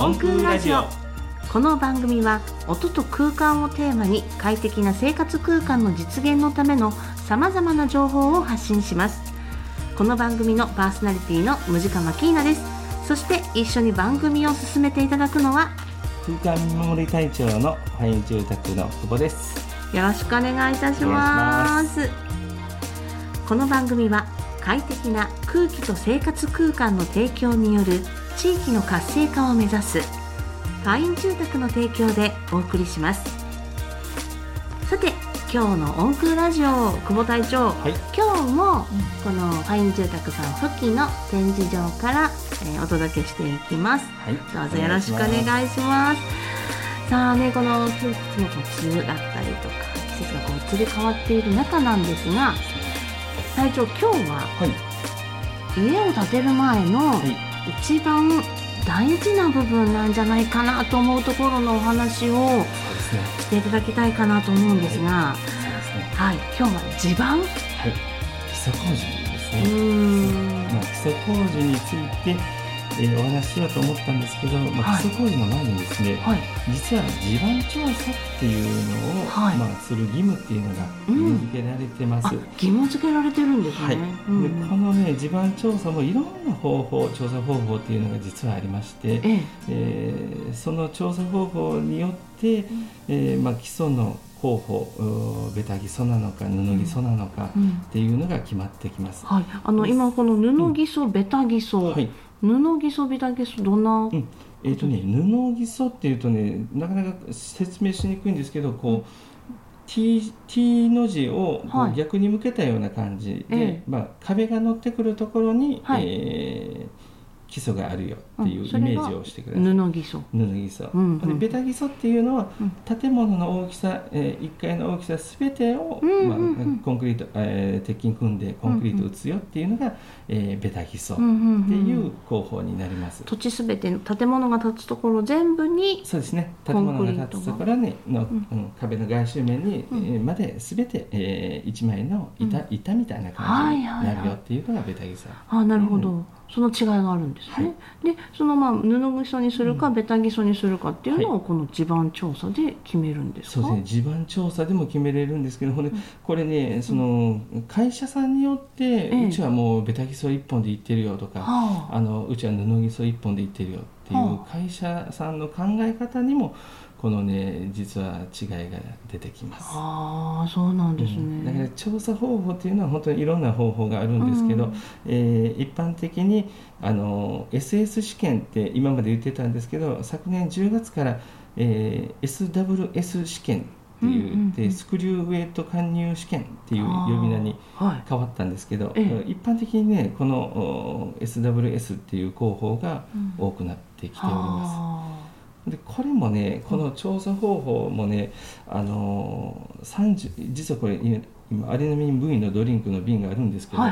音空ラジオ。この番組は音と空間をテーマに快適な生活空間の実現のためのさまざまな情報を発信します。この番組のパーソナリティのムジカマキーナです。そして一緒に番組を進めていただくのは空間見守り隊長の廃住宅の久保です。よろしくお願いいたします。この番組は快適な空気と生活空間の提供による地域の活性化を目指すファイン住宅の提供でお送りします。さて今日の音空ラジオ久保隊長、はい、今日もこのファイン住宅さん付近の展示場からお届けしていきます、はい、どうぞよろしくお願いします。さあね、この季節の梅雨だったりとか季節がこう移り変わっている中なんですが、隊長今日は、はい、家を建てる前の一番大事な部分なんじゃないかなと思うところのお話をしていただきたいかなと思うんですが、はい、今日は地盤、はい、基礎工事ですね。基礎工事について、お話ししようと思ったんですけど、はい、基礎工事の前にですね、はい、実は地盤調査っていうのを、はい、する義務っていうのが義務付けられてます、うん、義務付けられてるんですね、はい、うん、でこのね地盤調査もいろんな調査方法っていうのが実はありまして、その調査方法によって、基礎の方法、ベタ基礎なのか布基礎なのかっていうのが決まってきます、うん、はい、今この布基礎、ベタ基礎、はい、布基礎、ベタ基礎どんな、布基礎っていうとねなかなか説明しにくいんですけど、こう T の字を逆に向けたような感じで、はい、壁が乗ってくるところに、はい、基礎があるよっていうイメージをしてください。布基礎、ベタ基礎っていうのは、建物の大きさ、1階の大きさすべてを、コンクリート、鉄筋組んでコンクリート打つよっていうのが、ベタ基礎っていう工法になります。土地すべての建物が建つところ全部に、そうですね、建物が建つところにの、壁の外周面に、まですべて、1枚の板みたいな感じになるよっていうのがベタ基礎、なるほど、その違いがあるんですね、はい、でその布基礎にするか、ベタ基礎にするかっていうのをこの地盤調査で決めるんですか。そうですね、地盤調査でも決めれるんですけど、これねその会社さんによって、うちはもうベタ基礎1本でいってるよとか、うちは布基礎1本でいってるよっていう会社さんの考え方にもこのね実は違いが出てきます。そうなんですね、だから調査方法っていうのは本当にいろんな方法があるんですけど、一般的にSS 試験って今まで言ってたんですけど、昨年10月から、SWS 試験っていう、スクリューウェイト貫入試験っていう呼び名に変わったんですけど、一般的にねこの SWS っていう工法が多くなってきております、でこれもねこの調査方法もね、実はこれ今アリナミン V のドリンクの瓶があるんですけど、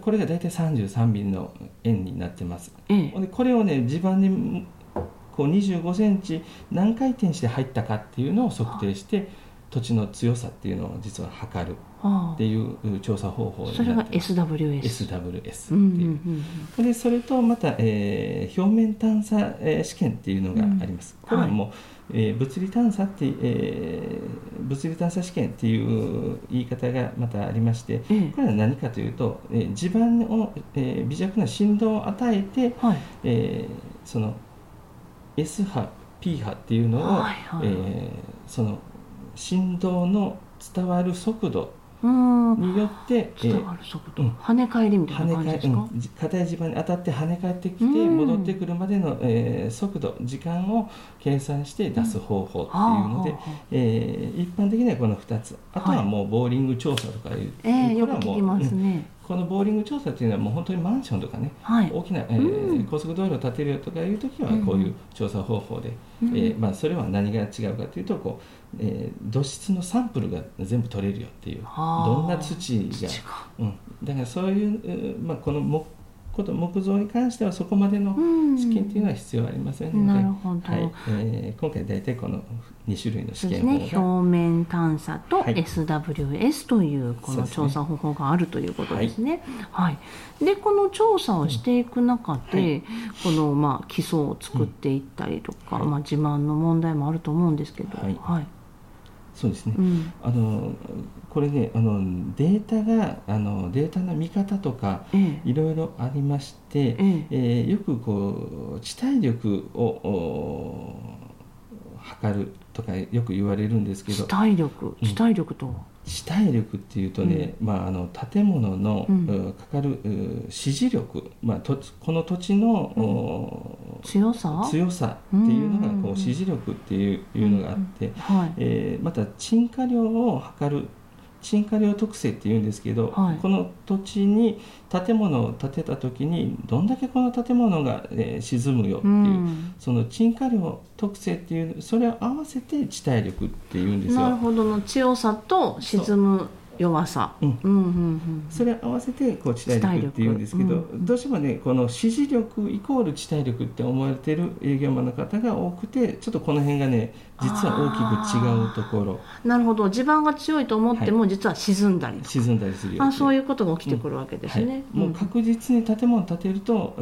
これが大体33ミリの円になってます、でこれをね地盤にこう25センチ何回転して入ったかっていうのを測定して、土地の強さっていうのを実は測るっていう調査方法になって、それが SWS っていう、でそれとまた、表面探査試験っていうのがあります、これはもう、物理探査試験っていう言い方がまたありまして、これは何かというと、地盤を、微弱な振動を与えて、その S 波 P 波っていうのを、その振動の伝わる速度によって伝わる速度、跳ね返りみたいな感じですか。硬い地盤に当たって跳ね返ってきて戻ってくるまでの、速度時間を計算して出す方法っていうので、一般的にはこの2つ、あとはもうボーリング調査とかいう、よく聞きますね、このボーリング調査というのはもう本当にマンションとかね、大きな、高速道路を建てるとかいうときはこういう調査方法で、それは何が違うかというとこう、土質のサンプルが全部取れるよっていう、どんな土が、だからそういう、このこと木造に関してはそこまでの資金というのは必要ありませんので、うん、なるほど、はい、今回大体この2種類の試験方法が、ね、表面探査と SWS というこの調査方法があるということですね、はいはい、でこの調査をしていく中で、うんはい、このまあ基礎を作っていったりとか、うんはい、まあ、自慢の問題もあると思うんですけど、はいはい、そうですね、うん、これね、データがデータの見方とか、いろいろありまして、よくこう知体力を測るとかよく言われるんですけど、知体力とは、知体力っていうとね、うん、まあ、建物の、うん、かかる支持力、まあ、この土地の、うん、強さっていうのがこう、うん、支持力っていうのがあって、うんはい、また沈下量を測る沈下量特性っていうんですけど、はい、この土地に建物を建てた時にどんだけこの建物が、沈むよっていう、うん、その沈下量特性っていう、それを合わせて地体力っていうんですよ。なるほど、の強さと沈む弱さ、うんうんうんうん、それを合わせてこう地体力っていうんですけど、うん、どうしてもね、この支持力イコール地体力って思われている営業マンの方が多くて、ちょっとこの辺がね、実は大きく違うところ。なるほど、地盤が強いと思っても、はい、実は沈んだりするよ。あ、そういうことが起きてくるわけですね、うんはい、うん、もう確実に建物建てると、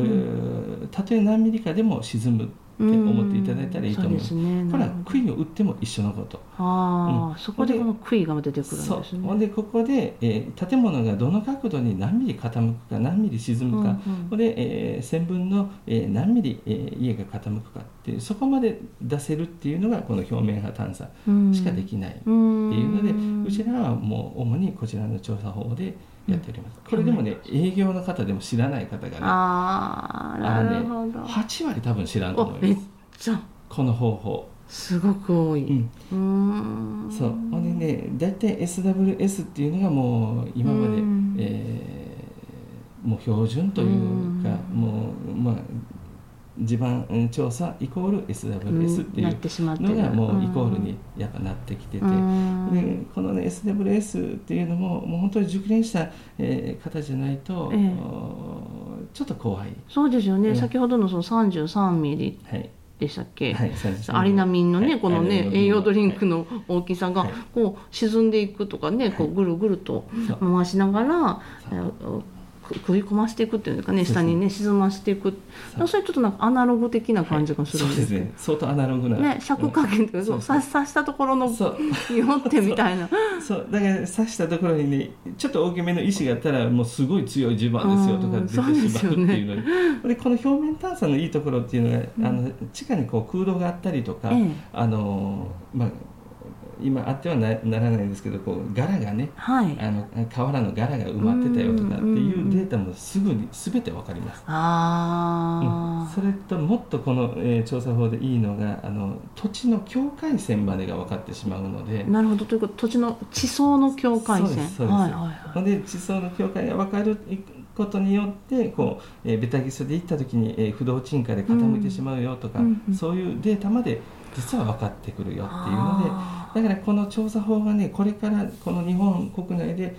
たとえ何ミリかでも沈むって思っていただいたらいいと思います。これは杭を打っても一緒のこと。あ、うん、そこでこの杭が出てくるんですね。そう。ほんでここで、建物がどの角度に何ミリ傾くか、何ミリ沈むか、うんうん、これ、線分の、何ミリ、家が傾くかっていう、そこまで出せるっていうのがこの表面波探査しかできないっていうので、うちらはもう主にこちらの調査法でやっております。これでもね、営業の方でも知らない方がね、なるほど、8割多分知らんと思います。めっちゃこの方法すごく多い、うん、そう、ほんでね、だいたい SWS っていうのがもう今まで、もう標準というか、もうまあ地盤調査イコール SWS っていうのがもうイコールにやっぱなってきてて、でこのね SWS っていうのももう本当に熟練した方じゃないと、ちょっと怖い。そうですよね、先ほどのその33ミリでしたっけ、はいはい、アリナミンのね、はい、このね栄養ドリンクの大きさがこう沈んでいくとかね、はい、こうぐるぐると回しながら食い込ませていくっていうんかね、下にね沈ませていく、それちょっとなんかアナログ的な感じがするんですけど、はい、そうですね、相当アナログな、ね、尺加減というか、刺したところのよってみたいなそうだから刺したところにね、ちょっと大きめの石があったらもうすごい強い地盤ですよとか出てしまうっていうのに、そうですよね、でこの表面探査のいいところっていうのが、うん、地下にこう空洞があったりとか、うん、まあ今あってはならないんですけど、こう柄がね、はい、瓦の柄が埋まってたよとかっていうデータもすぐに全て分かります。あ、うん、それともっとこの、調査法でいいのが、土地の境界線までが分かってしまうので。なるほど、ということ、土地の地層の境界線。そうです、はいはいはい、で地層の境界が分かることによってこう、ベタ基礎で行った時に、不動沈下で傾いてしまうよとか、うんうん、そういうデータまで実は分かってくるよっていうので、だからこの調査法がね、これからこの日本国内で、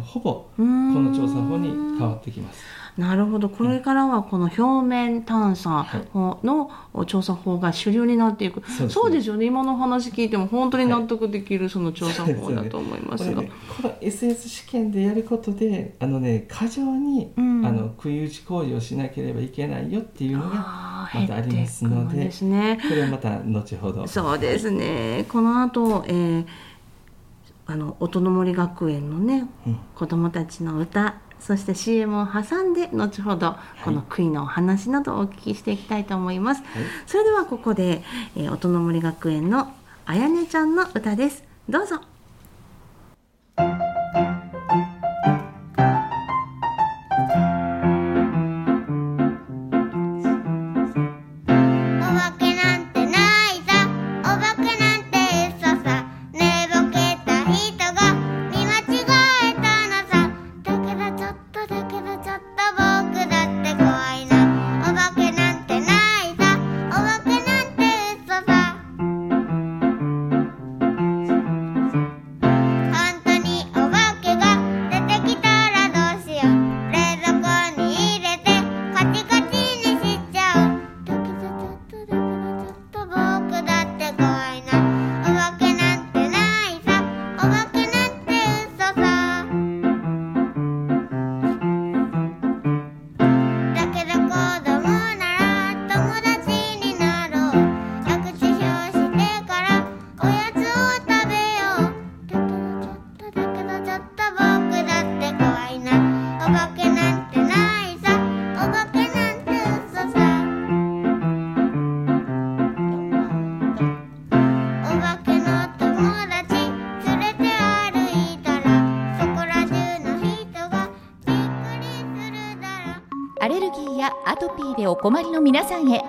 ほぼこの調査法に変わってきます。なるほど、これからはこの表面探査の調査法が主流になっていく、はい、そうですよね、今の話聞いても本当に納得できるその調査法だと思いますが、はい、この SS 試験でやることで、過剰に、食い打ち工事をしなければいけないよっていうのがまたありますので、これはまた後ほど。そうですね、この後、音の森学園のね、子どもたちの歌、そして CM を挟んで後ほどこの杭のお話などをお聞きしていきたいと思います、はい、それではここで、音の森学園のあやねちゃんの歌です。どうぞ。けなんてないさ、お化けなんて嘘さ。お化けの友達連れて歩いたら、そこら中の人がびっくりするだろう。アレルギーやアトピーでお困りの皆さんへ、フ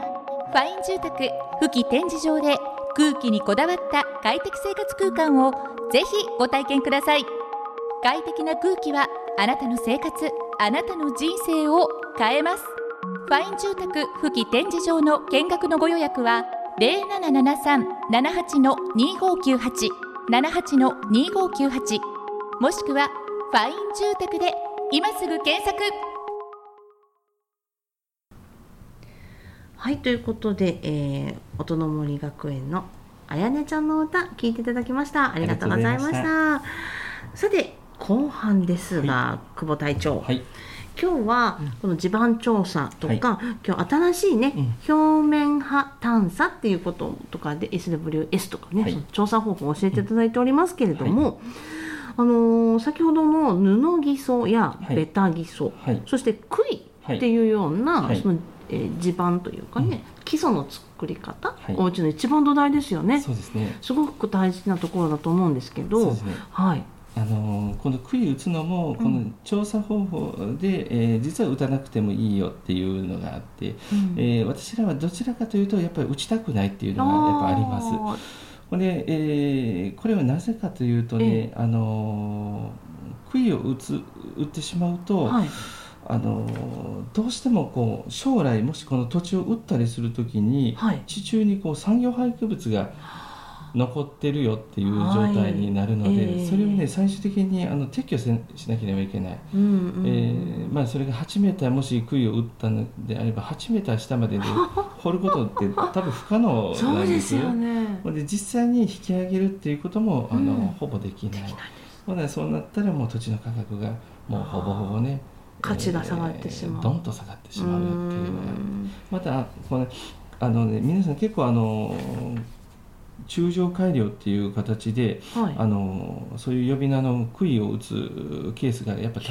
ァイン住宅富貴展示場で空気にこだわった快適生活空間をぜひご体験ください。快適な空気はあなたの生活、あなたの人生を変えます。ファイン住宅富貴展示場の見学のご予約は 0773-78-2598 78-2598 もしくはファイン住宅で今すぐ検索。はい、ということで、音の森学園のあやねちゃんの歌聴いていただきました。ありがとうございました。さて後半ですが、はい、久保隊長、はい、今日はこの地盤調査とか、はい、今日新しいね、表面波探査っていうこととかで SWS とかね、はい、調査方法を教えていただいておりますけれども、はい、先ほどの布ギソやベタギソ、はいはい、そして杭っていうような、はい、その地盤というかね、基礎の作り方、はい、お家の一番土台ですよね。そうですね。すごく大事なところだと思うんですけど、そうですね。はい。この杭打つのもこの調査方法で、実は打たなくてもいいよっていうのがあって、私らはどちらかというとやっぱり打ちたくないっていうのがやっぱあります。で、これはなぜかというとね、杭を打ってしまうと、はい、どうしてもこう将来もしこの土地を売ったりするときに、はい、地中にこう産業廃棄物が残ってるよっていう状態になるので、はい、それをね最終的に撤去しなければいけない、それが8メーターもし杭を打ったのであれば8メーター下までで掘ることって多分不可能なんですよ。そうですよね。で実際に引き上げるっていうこともほぼできない。ほらそうなったらもう土地の価格がもうほぼほぼね価値が下がってしまう、どんと下がってしまうっていうのが、またこれね、皆さん結構柱状改良っていう形で、はい、そういう呼び名の杭を打つケースがやっぱり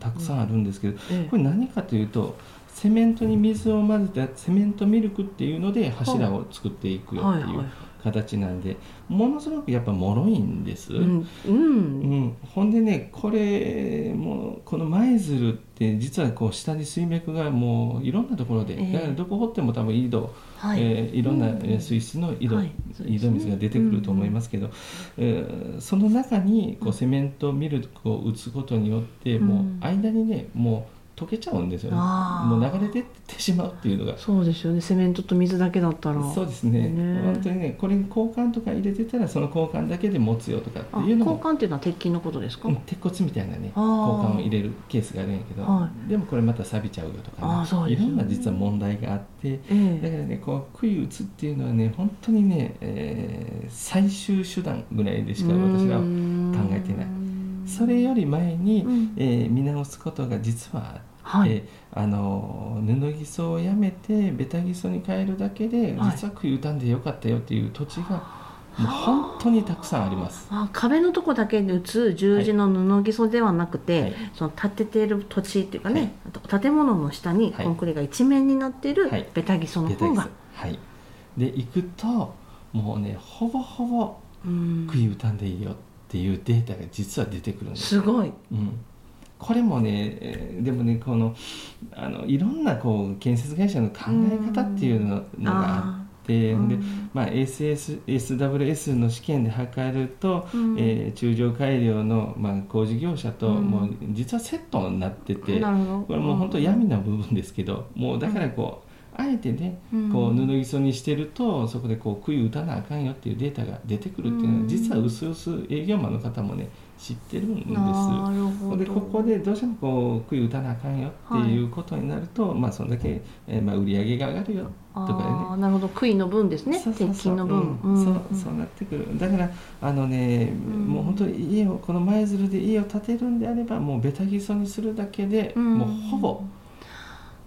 たくさんあるんですけど、これ何かというとセメントに水を混ぜたセメントミルクっていうので柱を作っていくよっていう、はい、形なんでものすごくやっぱ脆いんです、ほんでねこれもうこの舞鶴って実はこう下に水脈がもういろんなところで、だからどこ掘っても多分井戸、いろんな水質の井戸、井戸水が出てくると思いますけど、その中にこうセメントミルクを打つことによって、もう間にねもう溶けちゃうんですよね。もう流れてってしまうっていうのが。そうですよね。セメントと水だけだったら。そうですね。本当にね、これに交換とか入れてたらその交換だけで持つよとかっていうのも。交換っていうのは鉄筋のことですか？鉄骨みたいなね、交換を入れるケースがあるんやけど、でもこれまた錆びちゃうよとかね、いろんな実は問題があって、だからね、こう杭打つっていうのはね、本当にね、最終手段ぐらいでしか私は考えてない。それより前に、見直すことが実はあって、布ギソをやめてベタギソに変えるだけで、実は杭打たんでよかったよっていう土地がもう本当にたくさんあります。壁のとこだけに打つ十字の布ギソではなくて、その建てている土地っていうかね、建物の下にコンクリが一面になっているベタギソの方が、で行くともうねほぼほぼ杭打たんでいいよっていうデータが実は出てくるんです。すごい、これもねでもねこのいろんなこう建設会社の考え方っていうのがあって、でSWS の試験で測ると、柱状改良の、工事業者ともう実はセットになってて、これもう本当闇な部分ですけど、もうだからこう、あえてね、こう布磯にしてるとそこでこう杭打たなあかんよっていうデータが出てくるっていうのは、実はうすうす営業マンの方もね知ってるんです。でここでどうしてもこう杭打たなあかんよっていうことになると、そんだけ、売り上げが上がるよとかでね。なるほど、杭の分ですね。鉄筋の分、そうなってくる。だからもう本当に家をこの舞鶴で家を建てるんであれば、もうベタギソにするだけで、もうほぼ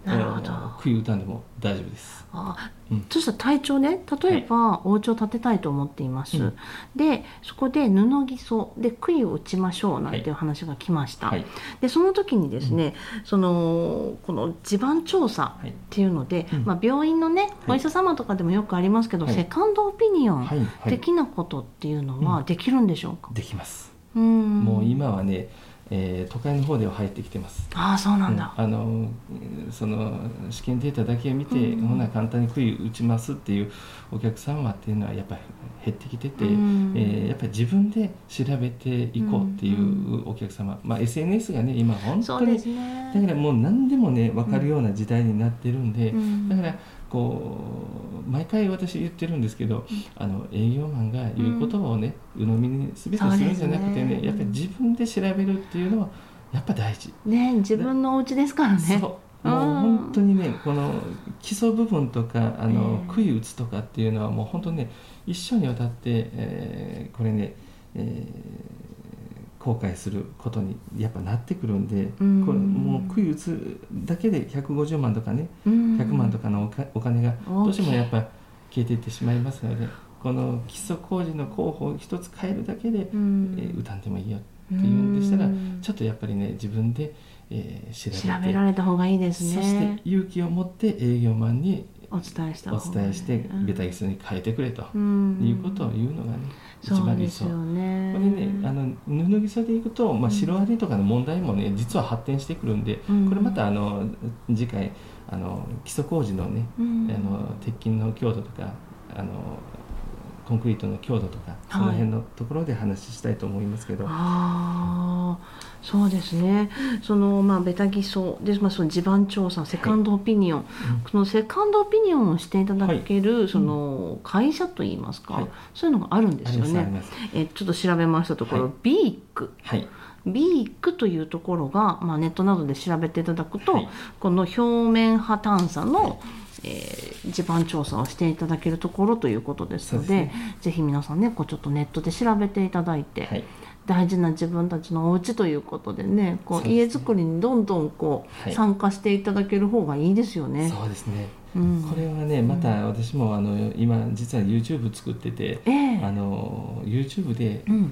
なるほど。食い歌でも大丈夫です。あ、うん、そしたら体調ね、例えばお家を建てたいと思っています、はい、でそこで布基礎で杭を打ちましょうなんていう話が来ました、はい、でその時にですね、うん、この地盤調査っていうので、はい、まあ、病院のね、お医者様とかでもよくありますけど、はい、セカンドオピニオン的なことっていうのはできるんでしょうか？できます。うん、もう今はね、都会の方では入ってきてます。ああ、そうなんだ、うん、その試験データだけを見て、うん、ほな簡単に杭打ちますっていうお客様っていうのはやっぱり減ってきてて、うん、やっぱり自分で調べていこうっていうお客様、うん、まあ、SNS がね今本当に、ね、だからもう何でもね分かるような時代になってるんで、うん、だからこう毎回私言ってるんですけど、営業マンが言う言葉をね、鵜呑みに全てするんじゃなくてね、やっぱり自分で調べるっていうのはやっぱ大事ね。自分のお家ですからね。そう、もう本当にね、この基礎部分とか杭打つとかっていうのはもう本当にね一生にわたって、これね、後悔することにやっぱなってくるんで、これもう杭打つだけで150万とかね、100万とかのお金がどうしてもやっぱ消えていってしまいますので、この基礎工事の候補を一つ変えるだけで、歌ってもいいよっていうんでしたら、ちょっとやっぱりね自分で、調べられた方がいいですね。そして勇気を持って営業マンにお伝えしてベタ基礎に変えてくれということを言うのがね、一番理想。そうですよね。これね、布基礎でいくと、まあ、シロアリとかの問題もね実は発展してくるんで、これまた次回基礎工事のね、鉄筋の強度とかコンクリートの強度とか、その辺のところで話したいと思いますけど、はい、あ、そうですね。まあ、ベタ基礎で、まあ、その地盤調査、セカンドオピニオン、はい、そのセカンドオピニオンをしていただける、はい、その会社といいますか、はい、そういうのがあるんですよね。ちょっと調べましたところ、はい、ビークというところが、まあ、ネットなどで調べていただくと、はい、この表面波探査の、はい、地盤調査をしていただけるところということですの で、ぜひ皆さんね、こうちょっとネットで調べていただいて、はい、大事な自分たちのお家ということでね、こう家づくりにどんどんこう、はい、参加していただける方がいいですよね。そうですね、うん、これはねまた私も今実は YouTube 作ってて、YouTube で、うん、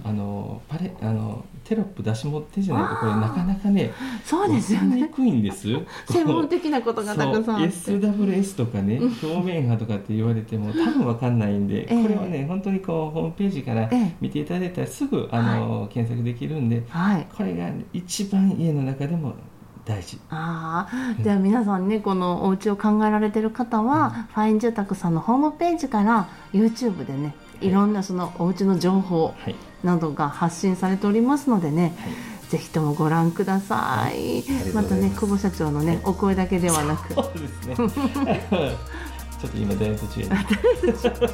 テロップ出し持ってじゃないとこれなかなかね、そうですよね、にくいんです専門的なことがたくさんあって、SWS とかね、表面波とかって言われても多分分かんないんで、これはね本当にこうホームページから見ていただいたらすぐはい、検索できるんで、はい、これが一番家の中でも大事。あ、では皆さんね、このお家を考えられている方は、うん、ファイン住宅さんのホームページから YouTube でね、いろんなそのお家の情報などが発信されておりますのでね、はいはい、ぜひともご覧ください、はい、またね久保社長のね、はい、お声だけではなく、そうですねちょっと今ダイエット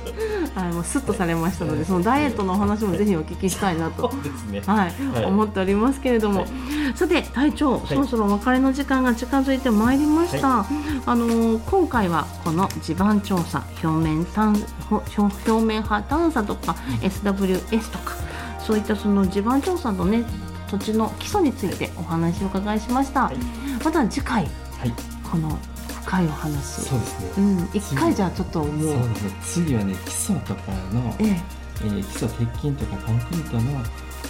中もうスッとされましたので、はい、そのダイエットのお話もぜひお聞きしたいなと、はい、そうですね、はい、思っておりますけれども、はい、さて隊長、はい、そろそろお別れの時間が近づいてまいりました、はい、今回はこの地盤調査、表面波探査とか、うん、SWS とか、そういったその地盤調査のね、土地の基礎についてお話をお伺いしました、はい、また次回、はい、この深いお話、そうですね、うん、1回じゃちょっともう、そうですね、次はね基礎とかの、基礎鉄筋とかコンクリートの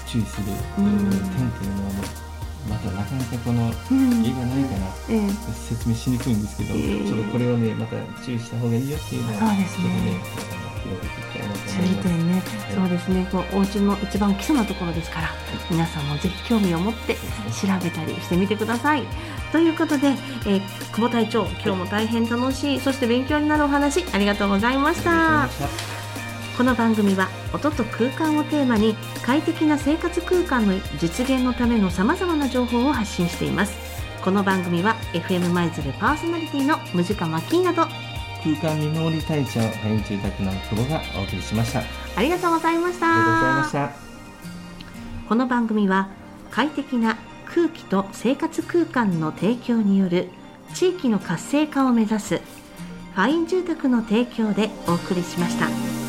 注意する、点というのはもうまたなかなかこの絵がないから、説明しにくいんですけど、ちょっとこれをねまた注意した方がいいよっていうのは、そうですね、注意点ね、はい、そうですね、こうお家の一番基礎なところですから、皆さんもぜひ興味を持って調べたりしてみてください。ということで、久保隊長、今日も大変楽しい、はい、そして勉強になるお話ありがとうございました。この番組は音と空間をテーマに、快適な生活空間の実現のためのさまざまな情報を発信しています。この番組は FM 舞鶴パーソナリティのムジカマキーなど、空間見守り隊長、ファイン住宅の久保がお送りしました。ありがとうございました。この番組は快適な空気と生活空間の提供による地域の活性化を目指すファイン住宅の提供でお送りしました。